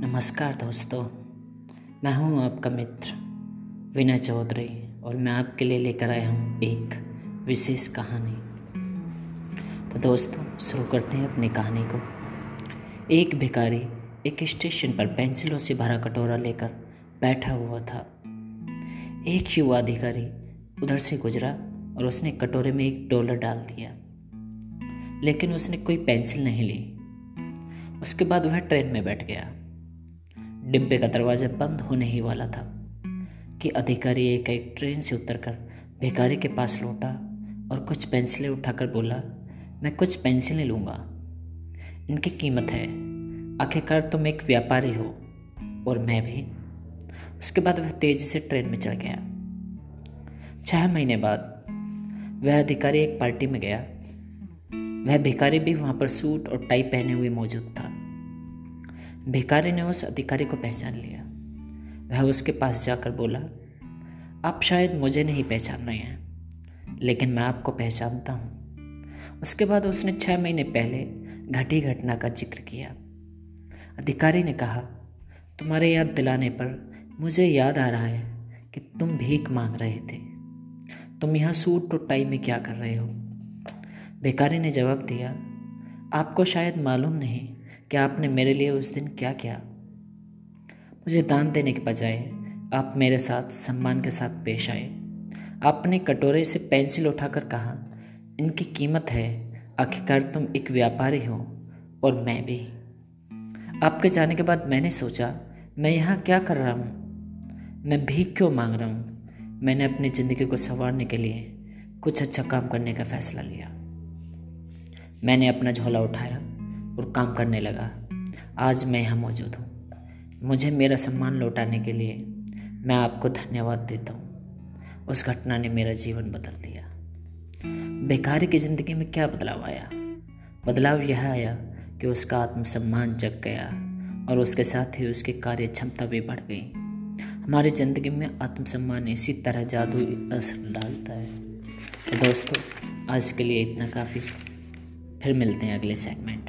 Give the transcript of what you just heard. नमस्कार दोस्तों, मैं हूं आपका मित्र विनय चौधरी और मैं आपके लिए लेकर आया हूं एक विशेष कहानी। तो दोस्तों, शुरू करते हैं अपनी कहानी को। एक भिखारी एक स्टेशन पर पेंसिलों से भरा कटोरा लेकर बैठा हुआ था। एक युवा अधिकारी उधर से गुजरा और उसने कटोरे में $1 डाल दिया, लेकिन उसने कोई पेंसिल नहीं ली। उसके बाद वह ट्रेन में बैठ गया। डिब्बे का दरवाज़ा बंद होने ही वाला था कि अधिकारी एक ट्रेन से उतरकर भिखारी के पास लौटा और कुछ पेंसिलें उठाकर बोला, मैं कुछ पेंसिलें लूँगा, इनकी कीमत है, आखिरकार तुम एक व्यापारी हो और मैं भी। उसके बाद वह तेज़ी से ट्रेन में चढ़ गया। 6 महीने बाद वह अधिकारी एक पार्टी में गया। वह भिखारी भी वहाँ पर सूट और टाई पहने हुए मौजूद था। भिखारी ने उस अधिकारी को पहचान लिया। वह उसके पास जाकर बोला, आप शायद मुझे नहीं पहचान रहे हैं, लेकिन मैं आपको पहचानता हूँ। उसके बाद उसने 6 महीने पहले घटी घटना का जिक्र किया। अधिकारी ने कहा, तुम्हारे याद दिलाने पर मुझे याद आ रहा है कि तुम भीख मांग रहे थे। तुम यहाँ सूट और टाई में क्या कर रहे हो? भिखारी ने जवाब दिया, आपको शायद मालूम नहीं कि आपने मेरे लिए उस दिन क्या किया। मुझे दान देने के बजाय आप मेरे साथ सम्मान के साथ पेश आए। आपने कटोरे से पेंसिल उठाकर कहा, इनकी कीमत है, आखिरकार तुम एक व्यापारी हो और मैं भी। आपके जाने के बाद मैंने सोचा, मैं यहाँ क्या कर रहा हूँ, मैं भीख क्यों मांग रहा हूँ। मैंने अपनी ज़िंदगी को संवारने के लिए कुछ अच्छा काम करने का फैसला लिया। मैंने अपना झोला उठाया और काम करने लगा। आज मैं यहाँ मौजूद हूँ। मुझे मेरा सम्मान लौटाने के लिए मैं आपको धन्यवाद देता हूँ। उस घटना ने मेरा जीवन बदल दिया। भिखारी की ज़िंदगी में क्या बदलाव आया? बदलाव यह आया कि उसका आत्मसम्मान जग गया और उसके साथ ही उसकी कार्य क्षमता भी बढ़ गई। हमारी ज़िंदगी में आत्मसम्मान इसी तरह जादुई असर डालता है। तो दोस्तों, आज के लिए इतना काफ़ी। फिर मिलते हैं अगले सेगमेंट।